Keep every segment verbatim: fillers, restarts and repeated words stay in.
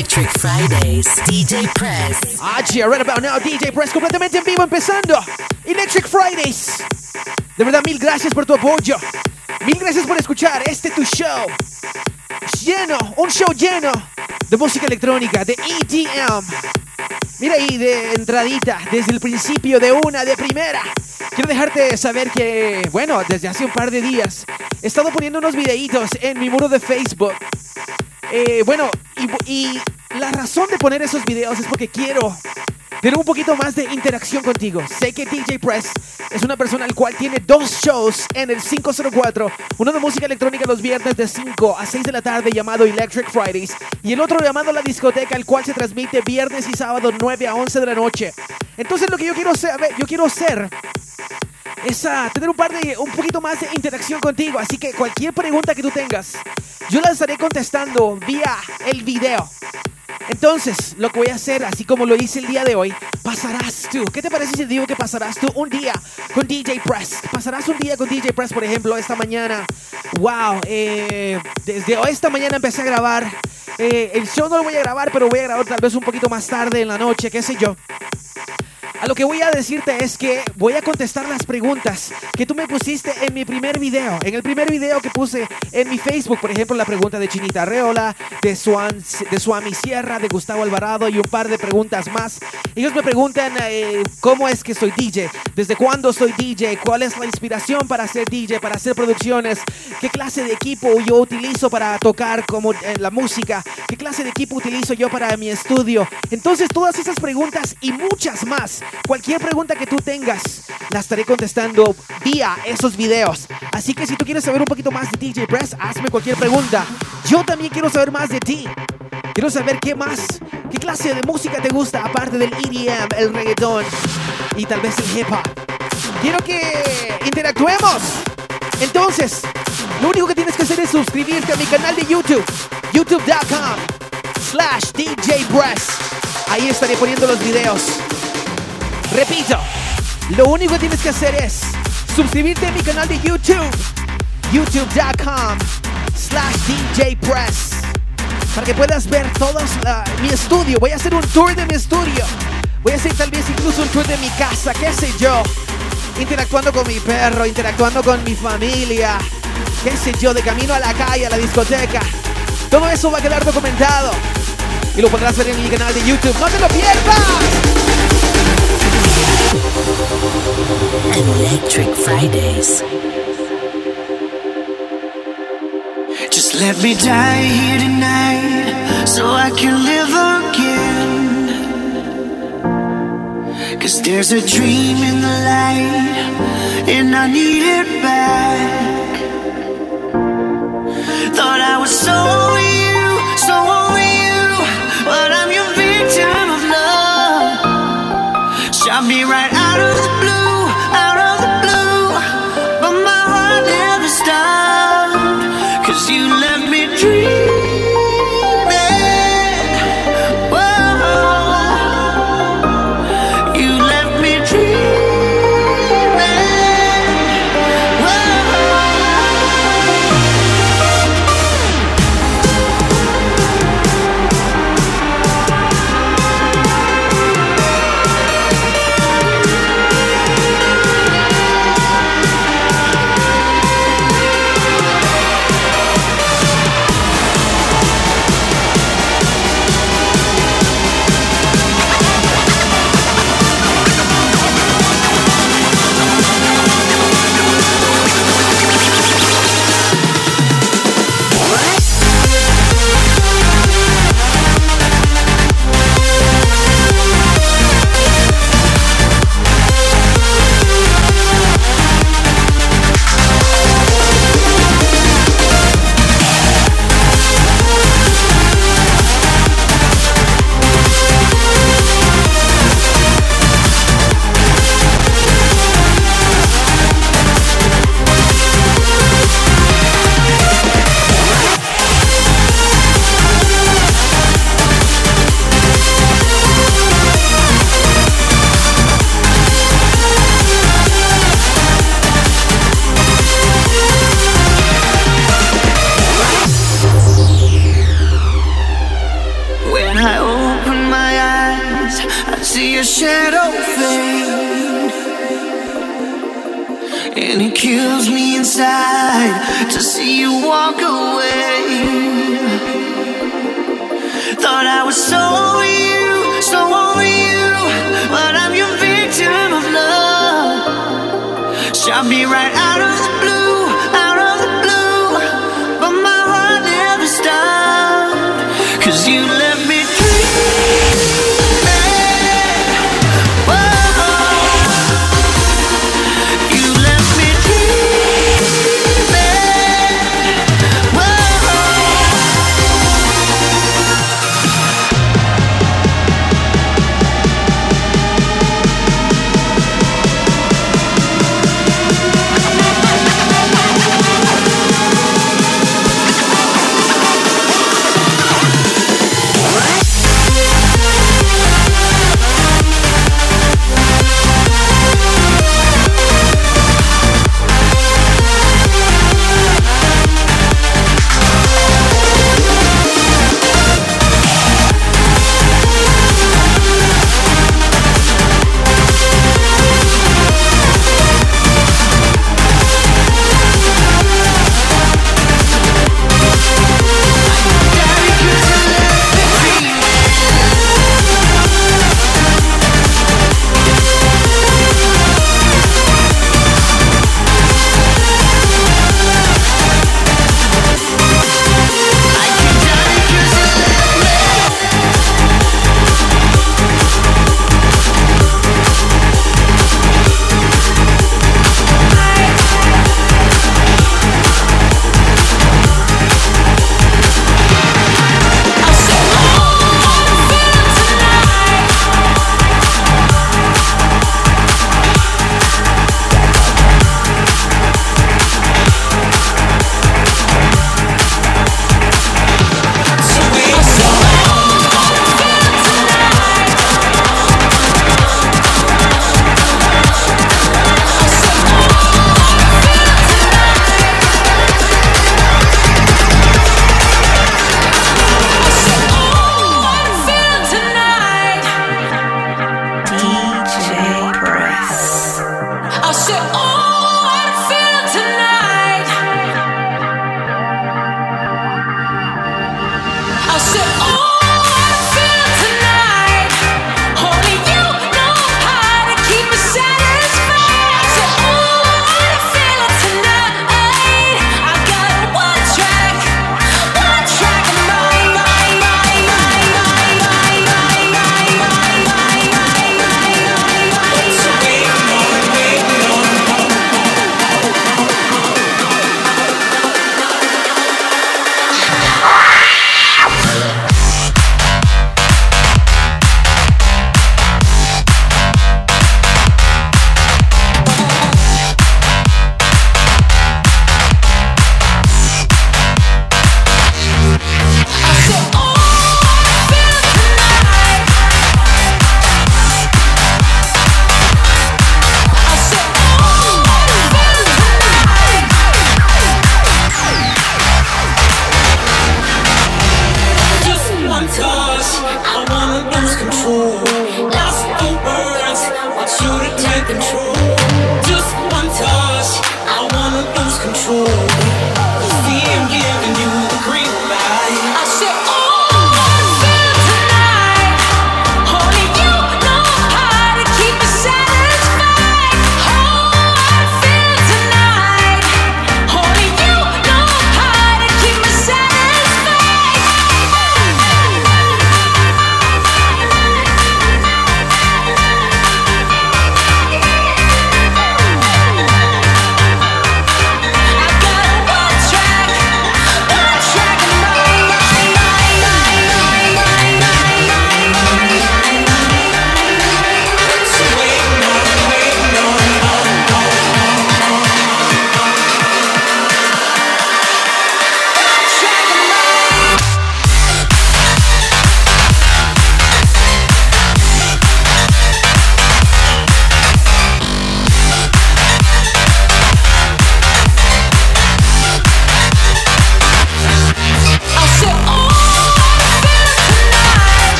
Electric Fridays, D J Press. Ah, yeah, right about now, D J Press completamente en vivo, empezando Electric Fridays. De verdad, mil gracias por tu apoyo. Mil gracias por escuchar este tu show. Lleno, un show lleno de música electrónica, de E D M. Mira ahí, de entradita, desde el principio, de una, de primera. Quiero dejarte saber que, bueno, desde hace un par de días he estado poniendo unos videitos en mi muro de Facebook. Eh, bueno, y, y la razón de poner esos videos es porque quiero tener un poquito más de interacción contigo. Sé que D J Press es una persona al cual tiene dos shows en el quinientos cuatro. Uno de música electrónica los viernes de cinco a seis de la tarde llamado Electric Fridays. Y el otro llamado La Discoteca, el cual se transmite viernes y sábado nueve a once de la noche. Entonces lo que yo quiero saber, yo quiero hacer... es a tener un par de, un poquito más de interacción contigo. Así que cualquier pregunta que tú tengas, yo la estaré contestando vía el video. Entonces, lo que voy a hacer, así como lo hice el día de hoy, pasarás tú. ¿Qué te parece si te digo que pasarás tú un día con D J Press? Pasarás un día con D J Press, por ejemplo, esta mañana. Wow, eh, desde esta mañana empecé a grabar. Eh, el show no lo voy a grabar, pero voy a grabar tal vez un poquito más tarde en la noche, qué sé yo. A lo que voy a decirte es que voy a contestar las preguntas que tú me pusiste en mi primer video. En el primer video que puse en mi Facebook, por ejemplo, la pregunta de Chinita Arreola, de, Suan, de Suami Sierra, de Gustavo Alvarado y un par de preguntas más. Ellos me preguntan eh, cómo es que soy D J, desde cuándo soy D J, cuál es la inspiración para ser D J, para hacer producciones, qué clase de equipo yo utilizo para tocar como, eh, la música, qué clase de equipo utilizo yo para mi estudio. Entonces, todas esas preguntas y muchas más. Cualquier pregunta que tú tengas, la estaré contestando vía esos videos. Así que si tú quieres saber un poquito más de D J Press, hazme cualquier pregunta. Yo también quiero saber más de ti. Quiero saber qué más, qué clase de música te gusta, aparte del E D M, el reggaetón y tal vez el hip hop. Quiero que interactuemos. Entonces, lo único que tienes que hacer es suscribirte a mi canal de YouTube, youtube punto com slash D J Press. Ahí estaré poniendo los videos. Repito, lo único que tienes que hacer es suscribirte a mi canal de YouTube, youtube punto com slash D J Press, para que puedas ver todos uh, mi estudio. Voy a hacer un tour de mi estudio. Voy a hacer tal vez incluso un tour de mi casa, qué sé yo. Interactuando con mi perro, interactuando con mi familia, qué sé yo, de camino a la calle, a la discoteca. Todo eso va a quedar documentado y lo podrás ver en mi canal de YouTube. ¡No te lo pierdas! Electric Fridays. Just let me die here tonight so I can live again. Cause there's a dream in the light and I need it back. Thought I was so you, so you, but I'm your victim of love. Shot me right out of the blue. see your shadow fade, and it kills me inside to see you walk away. Thought I was so over you, so over you, but I'm your victim of love. Shot me right out of the blue, out of the blue, but my heart never stopped, 'cause you left me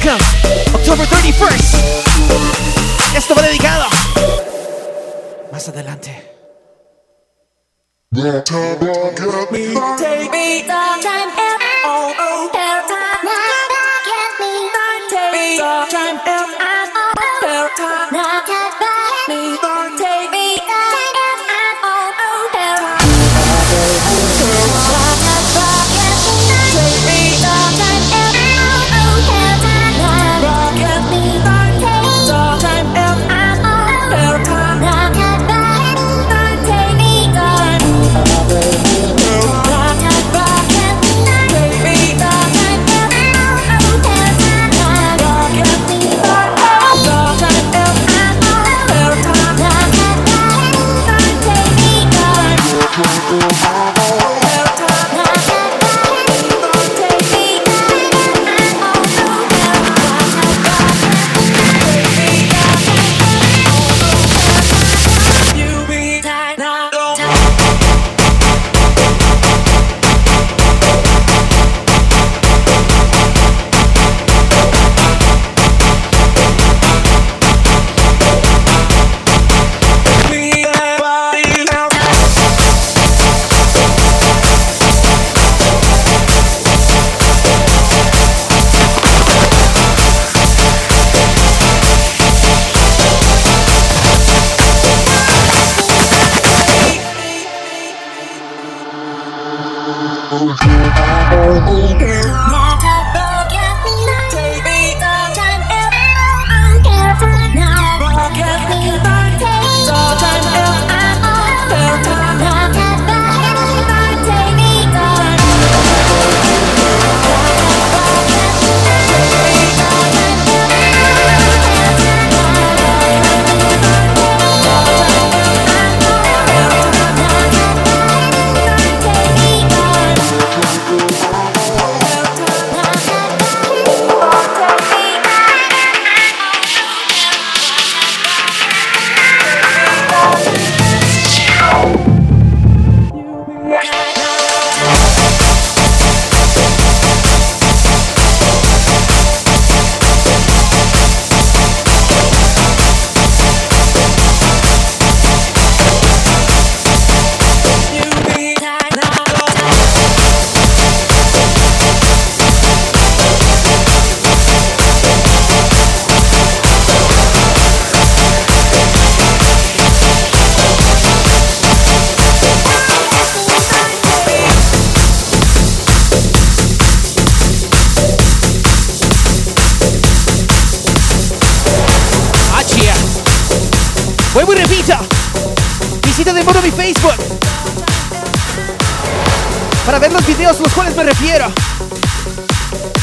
Backlash, October thirty-first. Esto va dedicado más adelante.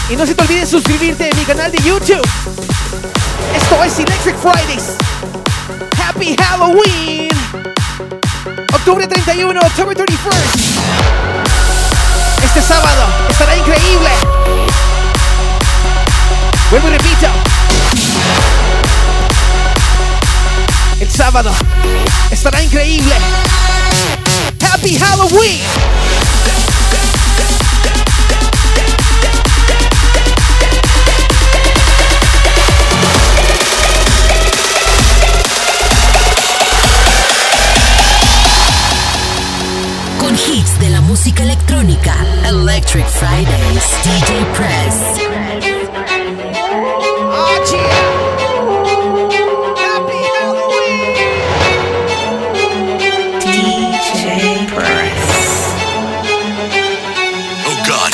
Y no se te olvide suscribirte a mi canal de YouTube. Esto es Electric Fridays. Happy Halloween. Octubre treinta y uno, October thirty-first. Este sábado estará increíble. Vuelvo y repito. El sábado estará increíble. Happy Halloween. Hits de la música electrónica. Electric Fridays, D J Press. Oh, yeah. Happy Halloween. D J Press. Oh, God.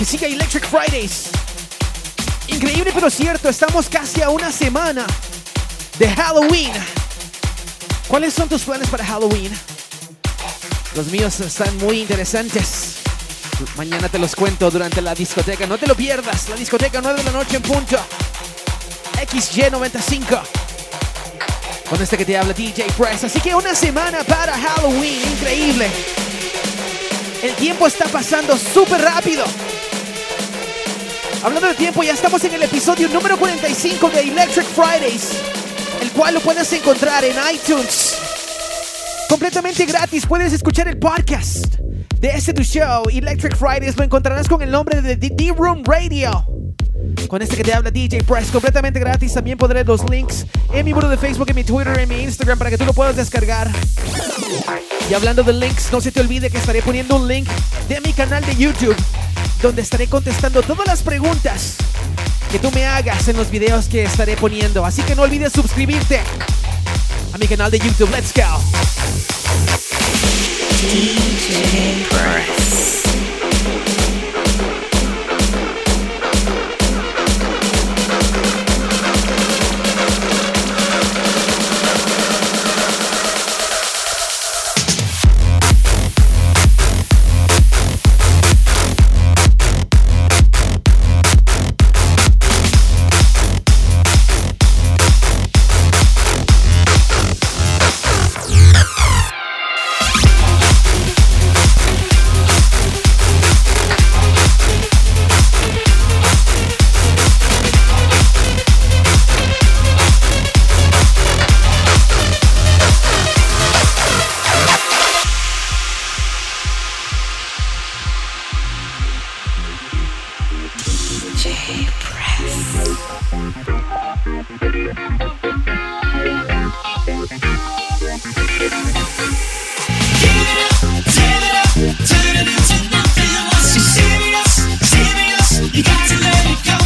que siga Electric Fridays. Increíble pero cierto, estamos casi a una semana de Halloween. ¿Cuáles son tus planes para Halloween? Los míos están muy interesantes. Mañana te los cuento durante la discoteca. No te lo pierdas, la discoteca nueve de la noche en punto. equis ge noventa y cinco. Con este que te habla D J Press. Así que una semana para Halloween. Increíble. El tiempo está pasando súper rápido. Hablando de tiempo, ya estamos en el episodio número cuarenta y cinco de Electric Fridays, el cual lo puedes encontrar en iTunes. Completamente gratis, puedes escuchar el podcast de este tu show, Electric Fridays. Lo encontrarás con el nombre de D-Room Radio. Con este que te habla D J Press, completamente gratis. También pondré los links en mi muro de Facebook, en mi Twitter, en mi Instagram, para que tú lo puedas descargar. Y hablando de links, no se te olvide que estaré poniendo un link de mi canal de YouTube, donde estaré contestando todas las preguntas que tú me hagas en los videos que estaré poniendo. Así que no olvides suscribirte a mi canal de YouTube. Let's go. D J Press. You got to let it go.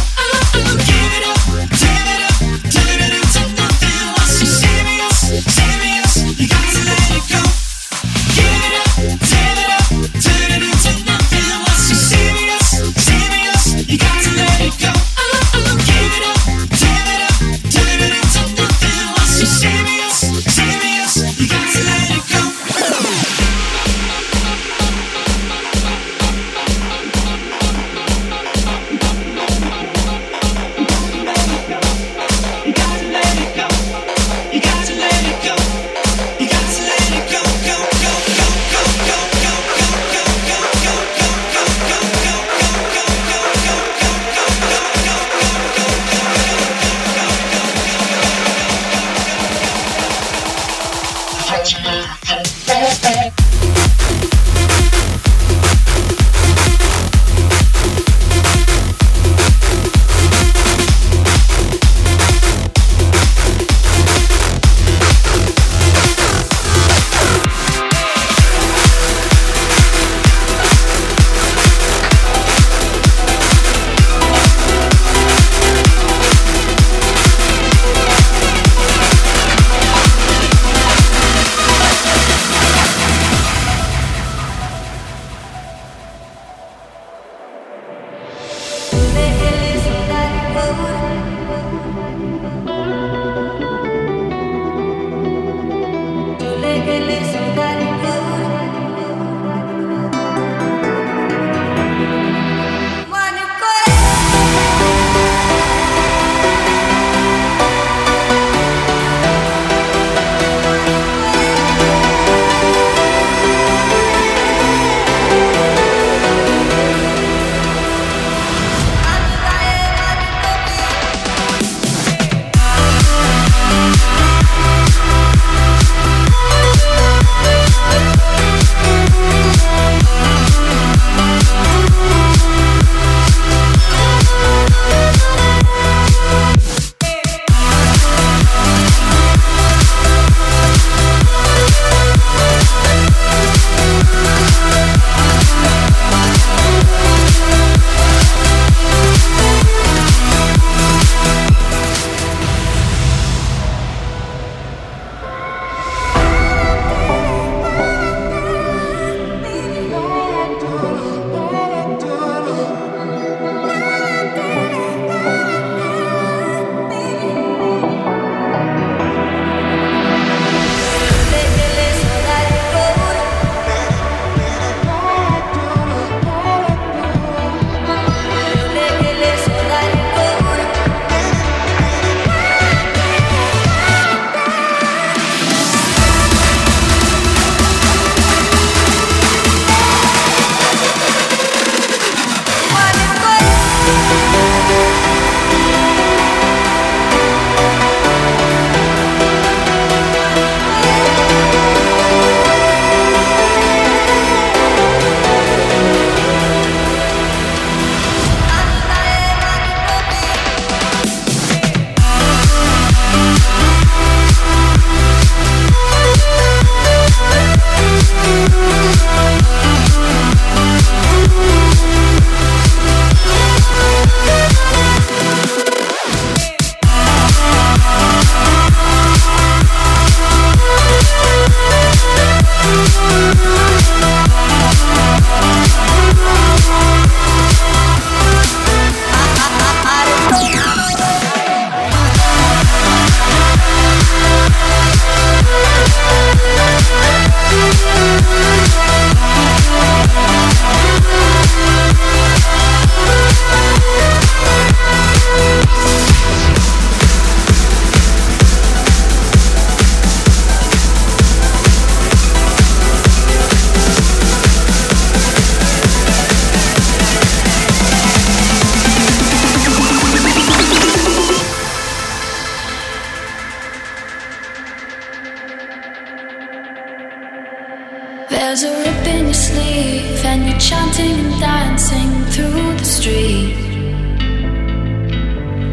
sleep and you're chanting and dancing through the street.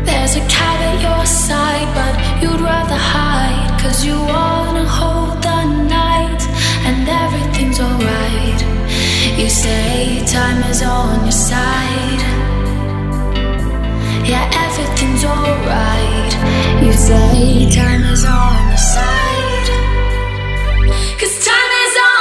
There's a cat at your side, but you'd rather hide, 'cause you wanna hold the night and everything's alright. You say time is on your side, yeah, everything's alright. You say time is on your side, 'cause time is on.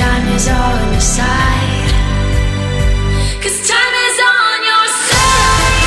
Time is on your side.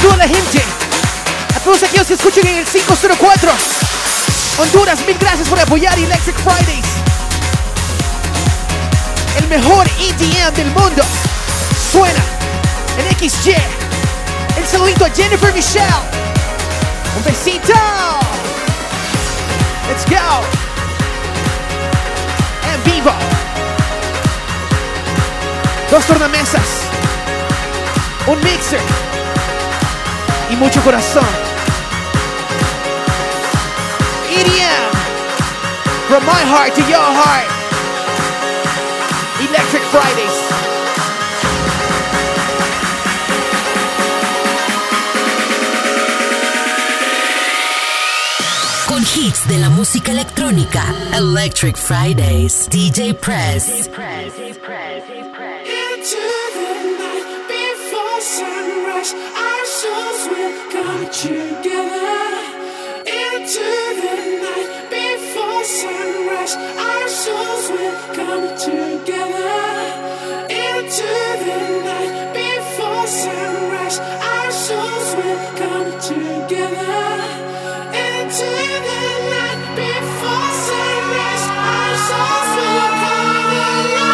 saludo a la gente, a todos aquellos que escuchen en el quinientos cuatro Honduras, mil gracias por apoyar Electric Fridays, el mejor E D M del mundo, suena en X G. El saludito a Jennifer Michelle, un besito, let's go, en vivo, dos tornamesas, un mixer y mucho corazón. E D M, from my heart to your heart. Electric Fridays. Con hits de la música electrónica. Electric Fridays. D J Press. D J Press. D J Press. D J Press. Our souls will come together into the night before sunrise. Our souls will come together into the night before sunrise. Our souls will come together into the night before sunrise. Our souls will come alive.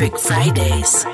Electric Fridays.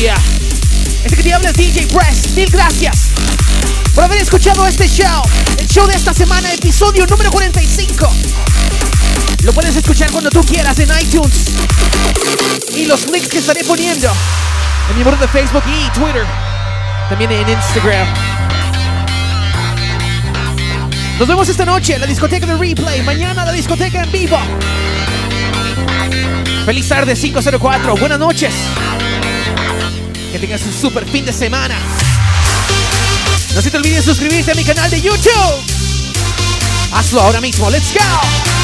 día. Este que te habla es D J Press. Mil gracias por haber escuchado este show. El show de esta semana, episodio número cuarenta y cinco. Lo puedes escuchar cuando tú quieras en iTunes. Y los links que estaré poniendo en mi muro de Facebook y Twitter. También en Instagram. Nos vemos esta noche en la discoteca de Replay. Mañana la discoteca en vivo. Feliz tarde cinco cero cuatro. Buenas noches. Que tengas un super fin de semana. No se te olvide suscribirte a mi canal de YouTube. Hazlo ahora mismo. Let's go.